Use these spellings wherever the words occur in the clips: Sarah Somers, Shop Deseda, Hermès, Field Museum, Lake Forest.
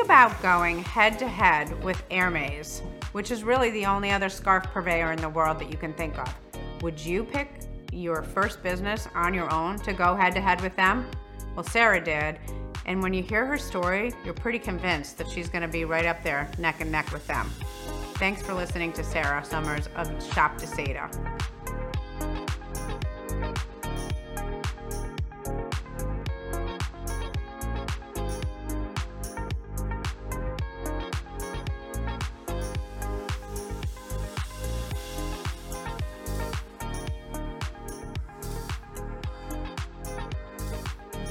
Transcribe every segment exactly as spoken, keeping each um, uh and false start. think about going head-to-head with Hermès, which is really the only other scarf purveyor in the world that you can think of. Would you pick your first business on your own to go head-to-head with them? Well, Sarah did, and when you hear her story, you're pretty convinced that she's going to be right up there, neck and neck with them. Thanks for listening to Sarah Somers of Shop Deseda.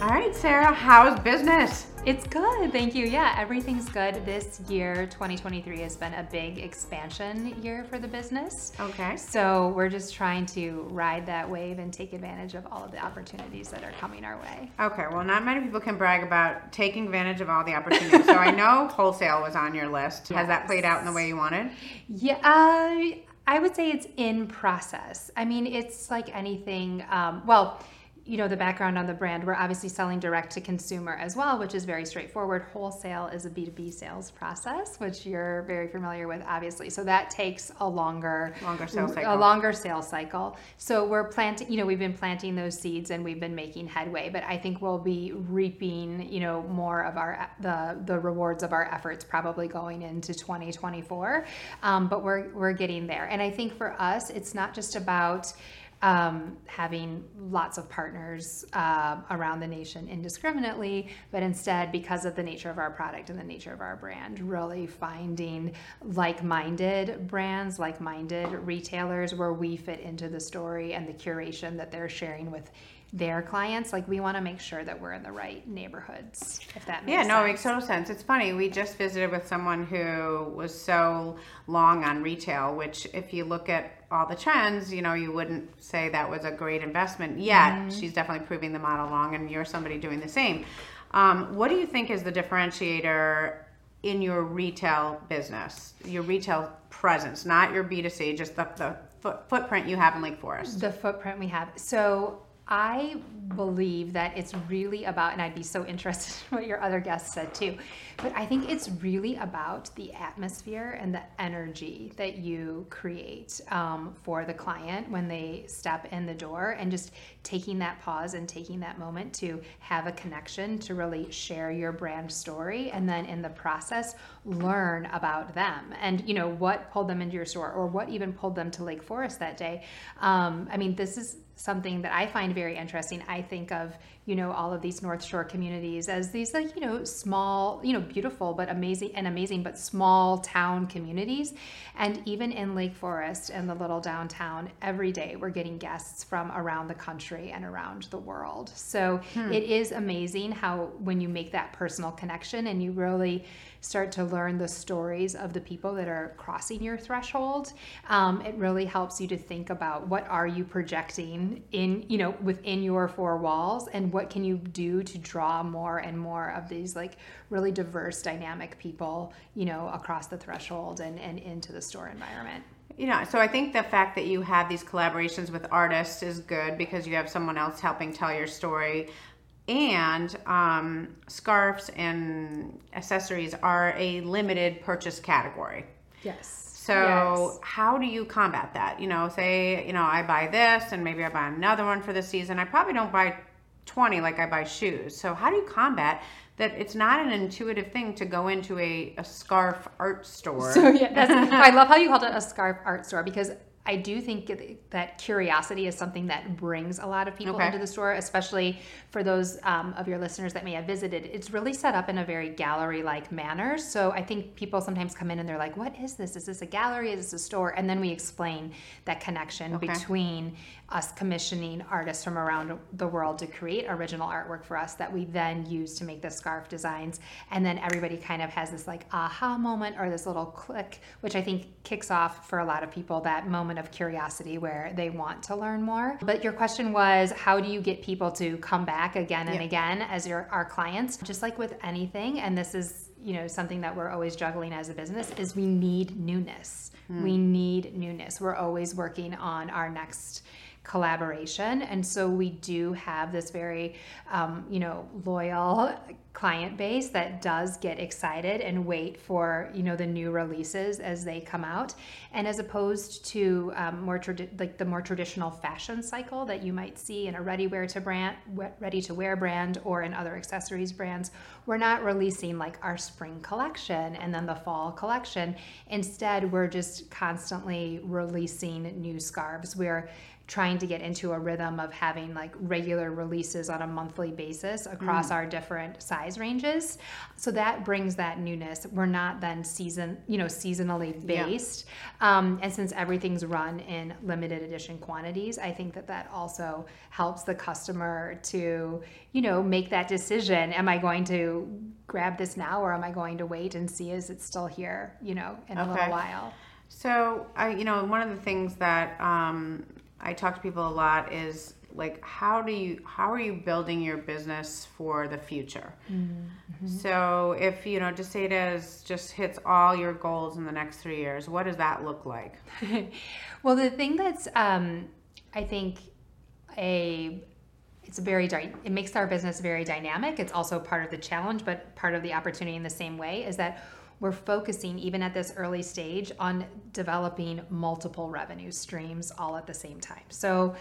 All right, Sarah, how's business? It's good, thank you. Yeah, everything's good this year. twenty twenty-three has been a big expansion year for the business. Okay. So we're just trying to ride that wave and take advantage of all of the opportunities that are coming our way. Okay, well, not many people can brag about taking advantage of all the opportunities. So I know wholesale was on your list. Yes. Has that played out in the way you wanted? Yeah, uh, I would say it's in process. I mean, it's like anything, um, well, you know, the background on the brand, we're obviously selling direct to consumer as well, which is very straightforward. Wholesale is a B to B sales process, which you're very familiar with, obviously. So that takes a longer, longer sales cycle. A longer sales cycle. So we're planting, you know, we've been planting those seeds and we've been making headway, but I think we'll be reaping, you know, more of our, the, the rewards of our efforts probably going into twenty twenty-four. Um, but we're, we're getting there. And I think for us, it's not just about, Um, having lots of partners uh, around the nation indiscriminately, but instead, because of the nature of our product and the nature of our brand, really finding like-minded brands, like-minded retailers where we fit into the story and the curation that they're sharing with their clients. Like, we want to make sure that we're in the right neighborhoods, if that makes yeah, sense. Yeah, no, it makes total sense. It's funny, we just visited with someone who was so long on retail, which if you look at all the trends, you know, you wouldn't say that was a great investment yet. Mm. She's definitely proving the model wrong, and you're somebody doing the same. Um, what do you think is the differentiator in your retail business, your retail presence, not your B to C, just the, the foot, footprint you have in Lake Forest? The footprint we have. So I believe that it's really about, and I'd be so interested in what your other guests said too, but I think it's really about the atmosphere and the energy that you create um, for the client when they step in the door, and just taking that pause and taking that moment to have a connection, to really share your brand story, and then in the process learn about them and, you know, what pulled them into your store or what even pulled them to Lake Forest that day. Um, I mean, this is something that I find very interesting. I think of, you know, all of these North Shore communities as these, like, you know, small, you know, beautiful, but amazing and amazing, but small town communities. And even in Lake Forest and the little downtown, every day we're getting guests from around the country and around the world. So hmm. it is amazing how, when you make that personal connection and you really start to learn the stories of the people that are crossing your threshold, um, it really helps you to think about what are you projecting in, you know, within your four walls, and what can you do to draw more and more of these, like, really diverse, dynamic people, you know, across the threshold and, and into the store environment. You know, so I think the fact that you have these collaborations with artists is good, because you have someone else helping tell your story. And um, scarves and accessories are a limited purchase category. Yes. So yes. How do you combat that? You know, say, you know, I buy this and maybe I buy another one for the season. I probably don't buy twenty like I buy shoes. So how do you combat that? It's not an intuitive thing to go into a, a scarf art store. So yeah, that's, I love how you called it a scarf art store, because I do think that curiosity is something that brings a lot of people okay. into the store, especially for those um, of your listeners that may have visited. It's really set up in a very gallery-like manner. So I think people sometimes come in and they're like, what is this? Is this a gallery? Is this a store? And then we explain that connection okay. between us commissioning artists from around the world to create original artwork for us that we then use to make the scarf designs. And then everybody kind of has this, like, aha moment or this little click, which I think kicks off for a lot of people that moment of curiosity where they want to learn more. But your question was, how do you get people to come back again and yeah. again as your our clients? Just like with anything, and this is, you know, something that we're always juggling as a business, is we need newness. Mm. We need newness. We're always working on our next collaboration. And so we do have this very, um, you know, loyal client base that does get excited and wait for, you know, the new releases as they come out. And as opposed to um, more tradi- like the more traditional fashion cycle that you might see in a ready-wear to brand, ready-to-wear brand or in other accessories brands, we're not releasing like our spring collection and then the fall collection. Instead, we're just constantly releasing new scarves. We're trying to get into a rhythm of having like regular releases on a monthly basis across mm. our different size ranges. So that brings that newness. We're not then season, you know, seasonally based. Yeah. Um, and since everything's run in limited edition quantities, I think that that also helps the customer to, you know, make that decision. Am I going to grab this now or am I going to wait and see is it still here, you know, in okay. a little while? So, I, you know, one of the things that, um, I talk to people a lot is like, how do you, how are you building your business for the future? Mm-hmm. So if, you know, Deseda's just hits all your goals in the next three years, what does that look like? Well, the thing that's, um, I think a, It's very, it makes our business very dynamic. It's also part of the challenge, but part of the opportunity in the same way is that we're focusing even at this early stage on developing multiple revenue streams all at the same time. So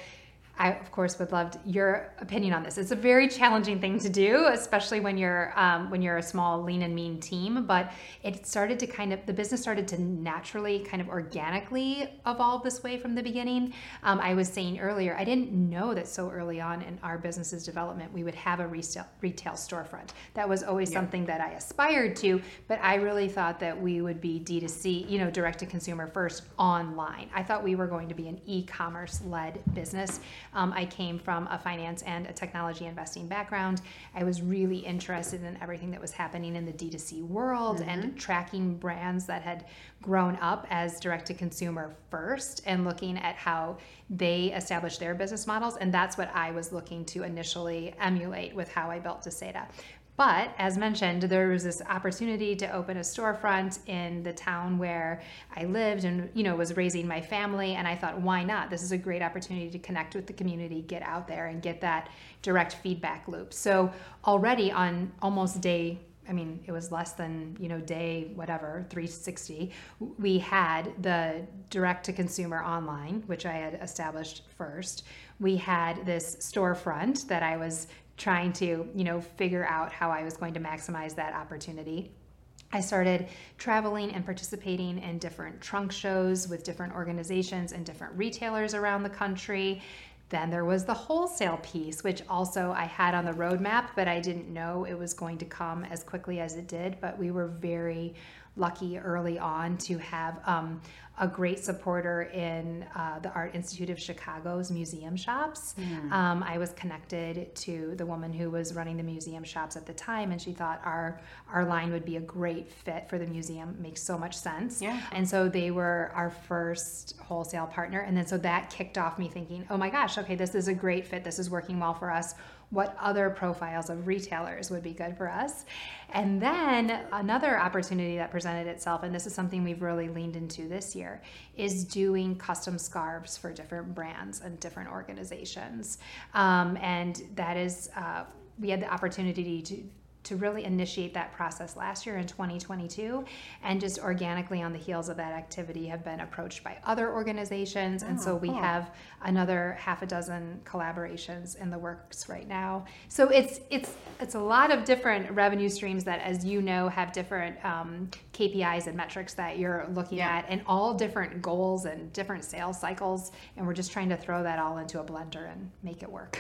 I, of course, would love to, your opinion on this. It's a very challenging thing to do, especially when you're um, when you're a small, lean and mean team. But it started to kind of, the business started to naturally, kind of organically evolve this way from the beginning. Um, I was saying earlier, I didn't know that so early on in our business's development, we would have a retail, retail storefront. That was always yeah. something that I aspired to, but I really thought that we would be D two C, you know, direct to consumer first online. I thought we were going to be an e-commerce led business. Um, I came from a finance and a technology investing background. I was really interested in everything that was happening in the D two C world mm-hmm. and tracking brands that had grown up as direct-to-consumer first and looking at how they established their business models. And that's what I was looking to initially emulate with how I built Deseda. But as mentioned, there was this opportunity to open a storefront in the town where I lived and, you know, was raising my family. And I thought, why not? This is a great opportunity to connect with the community, get out there and get that direct feedback loop. So already on almost day, I mean, it was less than, you know, day, whatever, three sixty, we had the direct to consumer online, which I had established first. We had this storefront that I was trying to, you know, figure out how I was going to maximize that opportunity. I started traveling and participating in different trunk shows with different organizations and different retailers around the country. Then there was the wholesale piece, which also I had on the roadmap, but I didn't know it was going to come as quickly as it did. But we were very lucky early on to have um, a great supporter in uh, the Art Institute of Chicago's museum shops. Mm. Um, I was connected to the woman who was running the museum shops at the time, and she thought our our line would be a great fit for the museum. Makes so much sense. Yeah. And so they were our first wholesale partner. And then so that kicked off me thinking, oh my gosh, okay, this is a great fit. This is working well for us. What other profiles of retailers would be good for us? And then another opportunity that presented itself, and this is something we've really leaned into this year, is doing custom scarves for different brands and different organizations. Um, and that is, uh, we had the opportunity to to really initiate that process last year in twenty twenty-two, and just organically on the heels of that activity have been approached by other organizations. Oh, and so we cool. have another half a dozen collaborations in the works right now. So it's it's it's a lot of different revenue streams that, as you know, have different um, K P Is and metrics that you're looking yeah. at, and all different goals and different sales cycles. And we're just trying to throw that all into a blender and make it work.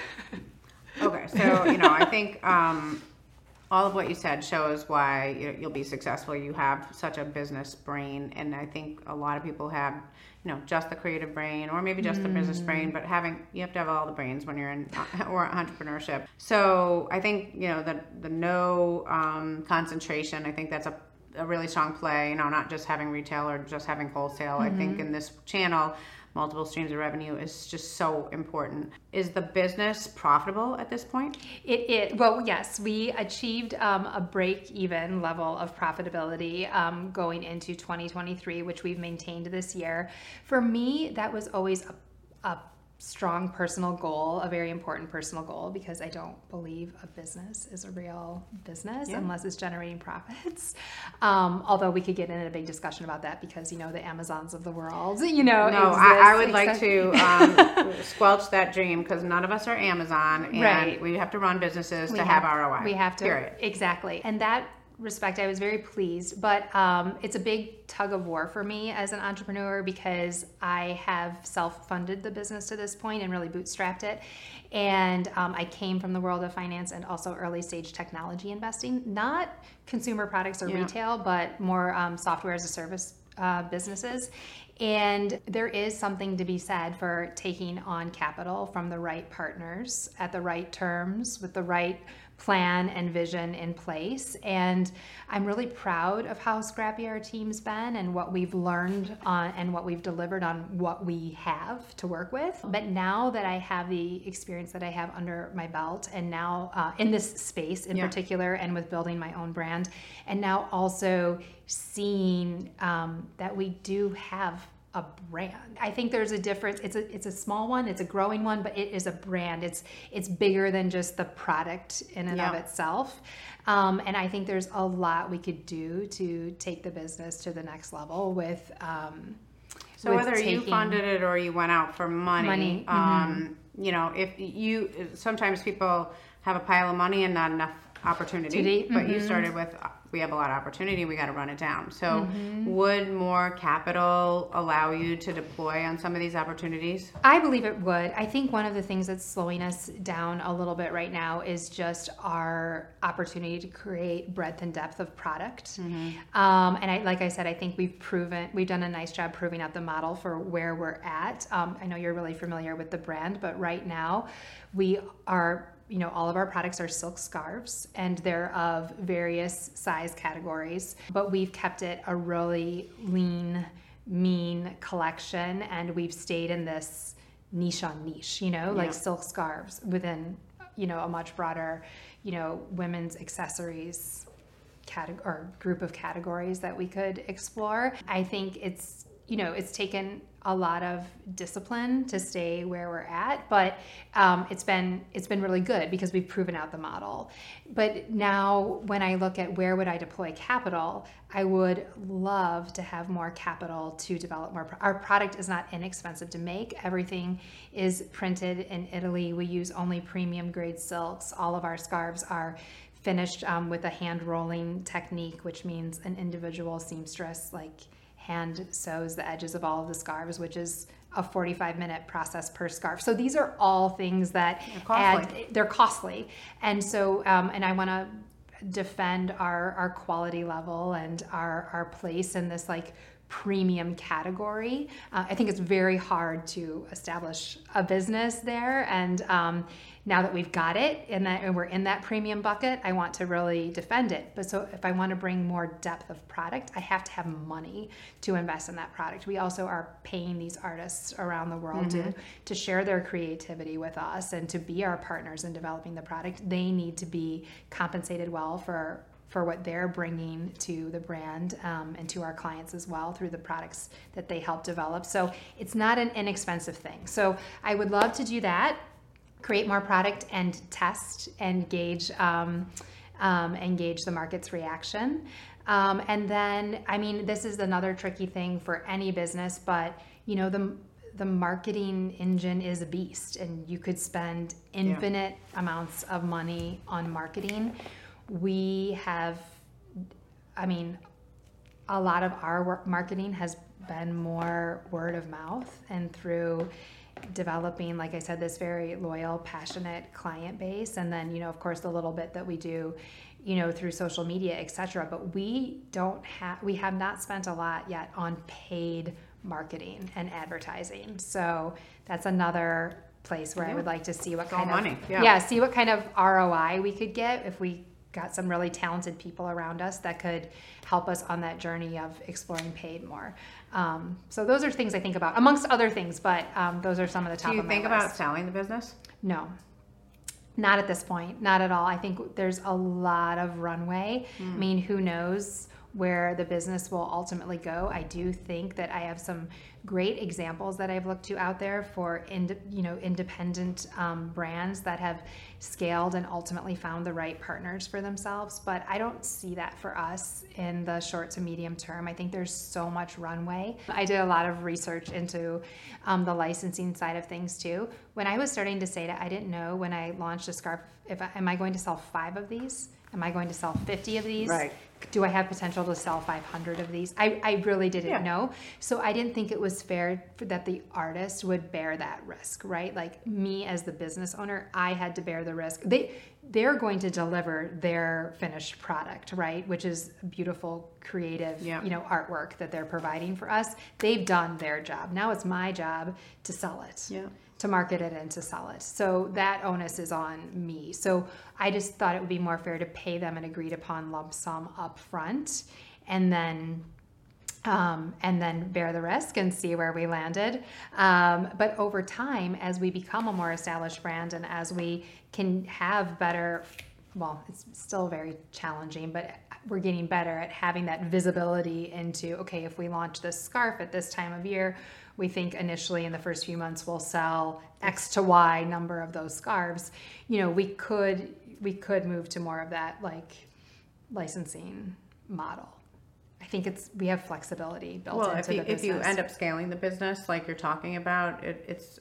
Okay, so, you know, I think... Um, all of what you said shows why you'll be successful. You have such a business brain, and I think a lot of people have, you know, just the creative brain, or maybe just mm. the business brain. But having you have to have all the brains when you're in or entrepreneurship. So I think, you know, the the no um, concentration. I think that's a a really strong play. You know, not just having retail or just having wholesale. Mm-hmm. I think in this channel, multiple streams of revenue is just so important. Is the business profitable at this point? It is. Well, yes, we achieved um, a break-even level of profitability um, going into twenty twenty-three, which we've maintained this year. For me, that was always a, a strong personal goal, a very important personal goal, because I don't believe a business is a real business yeah. unless it's generating profits. Um, although we could get into a big discussion about that, because, you know, the Amazons of the world, you know. No, exist, I, I would except- like to um, squelch that dream, because none of us are Amazon, and right. we have to run businesses we to have, have R O I. We have to. Period. Exactly. And that respect, I was very pleased, but um, it's a big tug of war for me as an entrepreneur, because I have self-funded the business to this point and really bootstrapped it. And um, I came from the world of finance and also early stage technology investing, not consumer products or yeah. retail, but more um, software as a service uh, businesses. And there is something to be said for taking on capital from the right partners at the right terms with the right plan and vision in place. And I'm really proud of how scrappy our team's been and what we've learned on and what we've delivered on what we have to work with. But now that I have the experience that I have under my belt, and now uh, in this space in yeah. particular, and with building my own brand, and now also seeing um, that we do have a brand. I think there's a difference. It's a it's a small one, it's a growing one, but it is a brand. It's it's bigger than just the product in and yeah. of itself. Um, and I think there's a lot we could do to take the business to the next level with um So with whether you funded it or you went out for money, money. um mm-hmm. you know, if you sometimes people have a pile of money and not enough opportunity, mm-hmm. but you started with we have a lot of opportunity, we got to run it down. So mm-hmm. would more capital allow you to deploy on some of these opportunities? I believe it would. I think one of the things that's slowing us down a little bit right now is just our opportunity to create breadth and depth of product. Mm-hmm. Um, and I, like I said, I think we've proven, we've done a nice job proving out the model for where we're at. Um, I know you're really familiar with the brand, but right now we are, you know, all of our products are silk scarves, and they're of various size categories, but we've kept it a really lean, mean collection, and we've stayed in this niche on niche, you know, like yeah. silk scarves within, you know, a much broader, you know, women's accessories category or group of categories that we could explore. I think it's, you know, it's taken a lot of discipline to stay where we're at, but um, it's been it's been really good because we've proven out the model. But now when I look at where would I deploy capital, I would love to have more capital to develop more. Pro- our product is not inexpensive to make. Everything is printed in Italy. We use only premium grade silks. All of our scarves are finished um, with a hand rolling technique, which means an individual seamstress like hand sews the edges of all of the scarves, which is a forty-five minute process per scarf. So these are all things that they're add, they're costly. And so, um, and I want to defend our, our quality level and our, our place in this like premium category. Uh, I think it's very hard to establish a business there. And, um, now that we've got it and that and we're in that premium bucket, I want to really defend it. But so if I want to bring more depth of product, I have to have money to invest in that product. We also are paying these artists around the world mm-hmm. to, to share their creativity with us and to be our partners in developing the product. They need to be compensated well for for what they're bringing to the brand um, and to our clients as well through the products that they help develop. So it's not an inexpensive thing. So I would love to do that. Create more product and test and gauge, um, um, engage the market's reaction. Um, and then, I mean, this is another tricky thing for any business, but you know, the the marketing engine is a beast, and you could spend infinite yeah. amounts of money on marketing. We have, I mean, a lot of our marketing has been more word of mouth and through developing, like I said, this very loyal, passionate client base. And then, you know, of course, the little bit that we do, you know, through social media, et cetera. But we don't have, we have not spent a lot yet on paid marketing and advertising. So that's another place where yeah. I would like to see what it's kind of money. Yeah. yeah, see what kind of R O I we could get if we got some really talented people around us that could help us on that journey of exploring paid more. Um, so those are things I think about, amongst other things, but um, those are some of the top of my list. Do you think about selling the business? No, not at this point, not at all. I think there's a lot of runway. Mm. I mean, who knows where the business will ultimately go. I do think that I have some great examples that I've looked to out there for, ind- you know, independent um, brands that have scaled and ultimately found the right partners for themselves. But I don't see that for us in the short to medium term. I think there's so much runway. I did a lot of research into um, the licensing side of things too. When I was starting to say that, I didn't know when I launched a scarf, if I, am I going to sell five of these? Am I going to sell fifty of these? Right. Do I have potential to sell five hundred of these? I, I really didn't yeah. know. So I didn't think it was fair for, that the artist would bear that risk, right? Like me as the business owner, I had to bear the risk. They, they're going to deliver their finished product, right? Which is beautiful, creative, yeah. you know, artwork that they're providing for us. They've done their job. Now it's my job to sell it. Yeah. to market it and to sell it. So that onus is on me. So I just thought it would be more fair to pay them an agreed upon lump sum up front and then um, and then bear the risk and see where we landed. Um, but over time, as we become a more established brand and as we can have better, well, it's still very challenging, but we're getting better at having that visibility into, okay, if we launch this scarf at this time of year, we think initially in the first few months we'll sell X to Y number of those scarves. You know, we could we could move to more of that like licensing model. I think it's we have flexibility built well, into if you, the business. Well, if you end up scaling the business like you're talking about, it, it's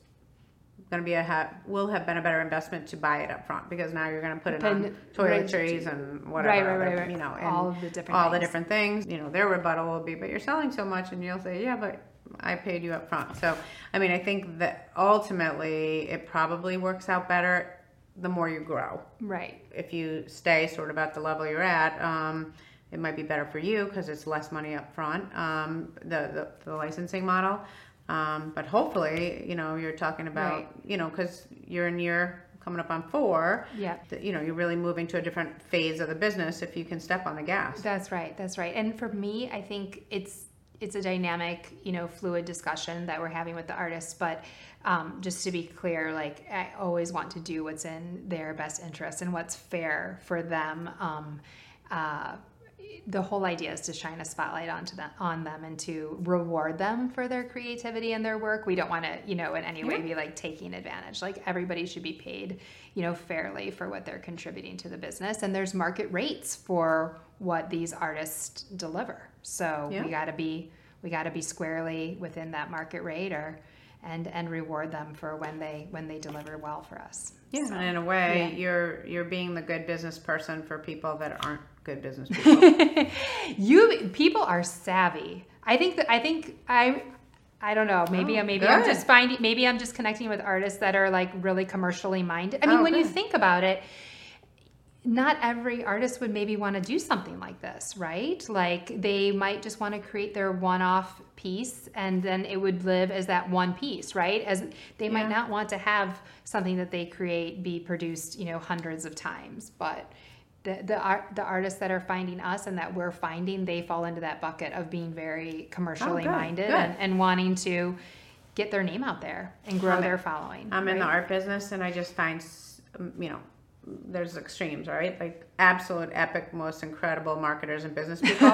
going to be a ha- will have been a better investment to buy it up front because now you're going to put it on toiletries right, and whatever, right, right, right, right. you know, and all of the different all things. the different things. You know, their rebuttal will be, but you're selling so much, and you'll say, yeah, but I paid you up front. So, I mean, I think that ultimately it probably works out better the more you grow. Right. If you stay sort of at the level you're at, um, it might be better for you because it's less money up front, um, the, the, the licensing model. Um, but hopefully, you know, you're talking about, right. you know, because you're in year coming up on four, yeah. that, you know, you're really moving to a different phase of the business if you can step on the gas. That's right. That's right. And for me, I think it's, It's a dynamic, you know, fluid discussion that we're having with the artists. But um, just to be clear, like I always want to do what's in their best interest and what's fair for them. Um, uh, the whole idea is to shine a spotlight onto them, on them and to reward them for their creativity and their work. We don't want to, you know, in any way be like taking advantage. Like everybody should be paid, you know, fairly for what they're contributing to the business. And there's market rates for what these artists deliver. So yeah. we gotta be we gotta be squarely within that market rate, or and and reward them for when they when they deliver well for us. Yeah, so, and in a way, yeah. you're you're being the good business person for people that aren't good business people. you people are savvy. I think that I think I I don't know. Maybe oh, maybe good. I'm just finding. Maybe I'm just connecting with artists that are like really commercially minded. I mean, oh, when good. you think about it. Not every artist would maybe want to do something like this, right? Like they might just want to create their one-off piece and then it would live as that one piece, right? As they yeah. might not want to have something that they create be produced, you know, hundreds of times. But the the, art, the artists that are finding us and that we're finding, they fall into that bucket of being very commercially oh, good, minded good. And, and wanting to get their name out there and grow I'm their in, following. I'm right? in the art business and I just find, you know, there's extremes, right? Like absolute epic, most incredible marketers and business people.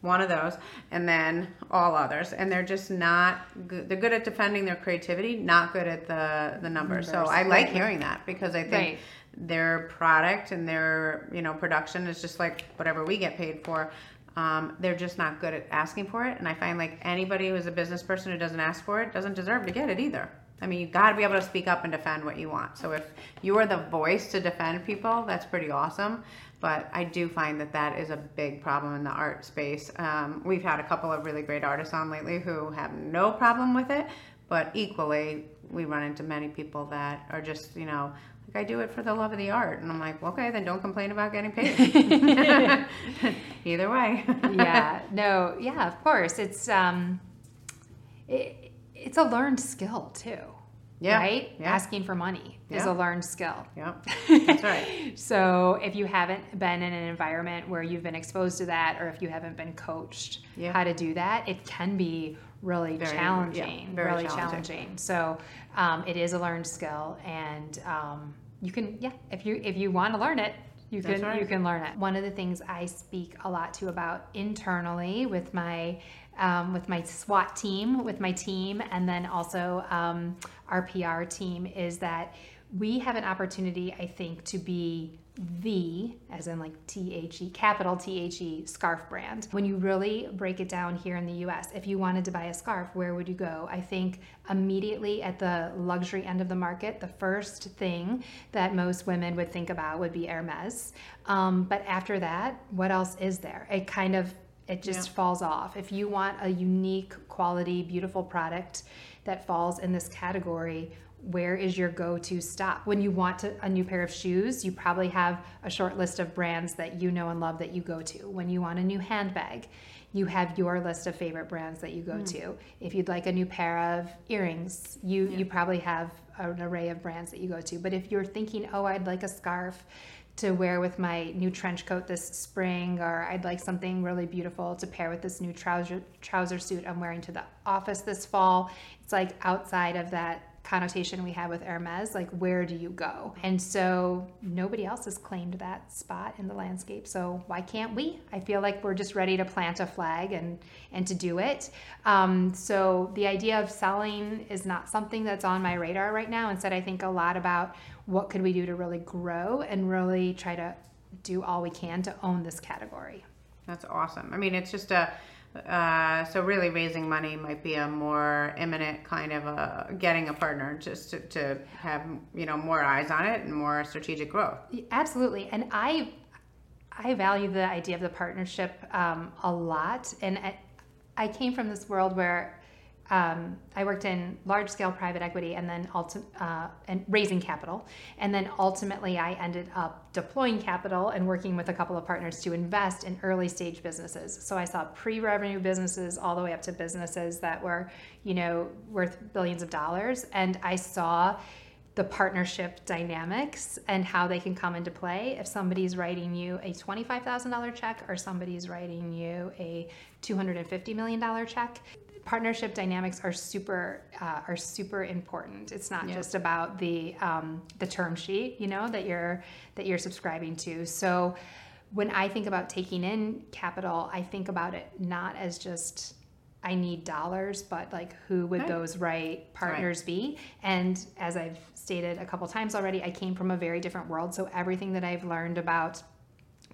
One of those. And then all others. And they're just not good. They're good at defending their creativity, not good at the, the numbers. numbers. So I like right. hearing that because I think right. their product and their, you know, production is just like whatever we get paid for. Um, they're just not good at asking for it. And I find like anybody who is a business person who doesn't ask for it doesn't deserve to get it either. I mean, you got to be able to speak up and defend what you want. So if you are the voice to defend people, that's pretty awesome. But I do find that that is a big problem in the art space. Um, we've had a couple of really great artists on lately who have no problem with it. But equally, we run into many people that are just, you know, like I do it for the love of the art. And I'm like, okay, then don't complain about getting paid. Either way. yeah, no, yeah, of course. It's... Um, it, It's a learned skill too, yeah, right? Yeah. Asking for money yeah. is a learned skill. Yeah, that's right. So if you haven't been in an environment where you've been exposed to that, or if you haven't been coached yeah. how to do that, it can be really very, challenging, yeah, very really challenging. challenging. So um, it is a learned skill, and um, you can, yeah, if you if you want to learn it, You can, right. you can learn it. One of the things I speak a lot to about internally with my um, with my SWAT team, with my team, and then also um, our P R team is that we have an opportunity, I think, to be the, as in like T H E, capital T H E, scarf brand. When you really break it down here in the U S, if you wanted to buy a scarf, where would you go? I think immediately at the luxury end of the market, the first thing that most women would think about would be Hermès. Um, but after that, what else is there? It kind of, it just yeah. falls off. If you want a unique, quality, beautiful product that falls in this category, where is your go-to stop? When you want to, a new pair of shoes, you probably have a short list of brands that you know and love that you go to. When you want a new handbag, you have your list of favorite brands that you go mm. to. If you'd like a new pair of earrings, you, yeah. you probably have an array of brands that you go to. But if you're thinking, oh, I'd like a scarf to wear with my new trench coat this spring, or I'd like something really beautiful to pair with this new trouser, trouser suit I'm wearing to the office this fall, it's like outside of that connotation we have with Hermès, like where do you go? And so nobody else has claimed that spot in the landscape, so why can't we? I feel like we're just ready to plant a flag and and to do it. Um, so the idea of selling is not something that's on my radar right now. Instead, I think a lot about what could we do to really grow and really try to do all we can to own this category. That's awesome. I mean, it's just a Uh, so really raising money might be a more imminent kind of a getting a partner just to, to have, you know, more eyes on it and more strategic growth. Absolutely. And I, I value the idea of the partnership, um, a lot. And I, I came from this world where, um, I worked in large scale private equity and then ulti- uh, and raising capital. And then ultimately I ended up deploying capital and working with a couple of partners to invest in early stage businesses. So I saw pre-revenue businesses all the way up to businesses that were, you know, worth billions of dollars. And I saw the partnership dynamics and how they can come into play if somebody's writing you a twenty-five thousand dollars check or somebody's writing you a two hundred fifty million dollars check. Partnership dynamics are super uh, are super important. It's not yeah. just about the um, the term sheet, you know, that you're that you're subscribing to. So when I think about taking in capital, I think about it not as just I need dollars, but like who would right. those right partners right. be? And as I've stated a couple times already, I came from a very different world, so everything that I've learned about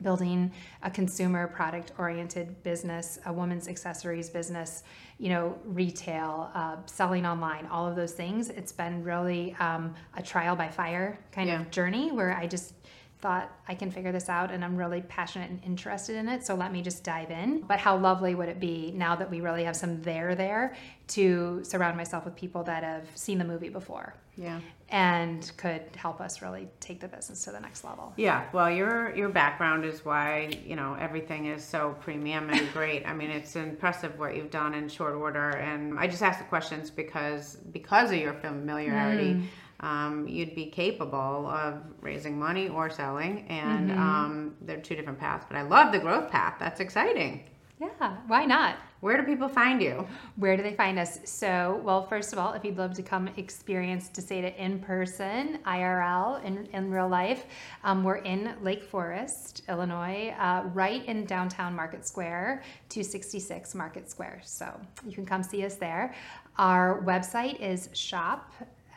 building a consumer product-oriented business, a woman's accessories business, you know, retail, uh, selling online, all of those things. It's been really um, a trial by fire kind yeah. of journey where I just thought I can figure this out and I'm really passionate and interested in it. So let me just dive in. But how lovely would it be now that we really have some there there to surround myself with people that have seen the movie before. Yeah. And could help us really take the business to the next level. Yeah, well, your your background is why, you know, everything is so premium and great. I mean, it's impressive what you've done in short order. And I just asked the questions because because of your familiarity, mm. um, you'd be capable of raising money or selling. And mm-hmm. um, they're two different paths. But I love the growth path. That's exciting. Yeah, why not? Where do people find you? Where do they find us? So, well, first of all, if you'd love to come experience Deseda in person, I R L, in, in real life, um, we're in Lake Forest, Illinois, uh, right in downtown Market Square, two sixty-six Market Square. So you can come see us there. Our website is shop,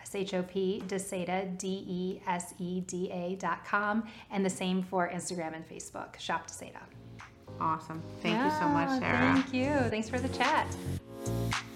S H O P, Deseda, D E S E D A dot com, and the same for Instagram and Facebook, Shop Deseda. Awesome. Thank yeah, you so much, Sarah. Thank you. Thanks for the chat.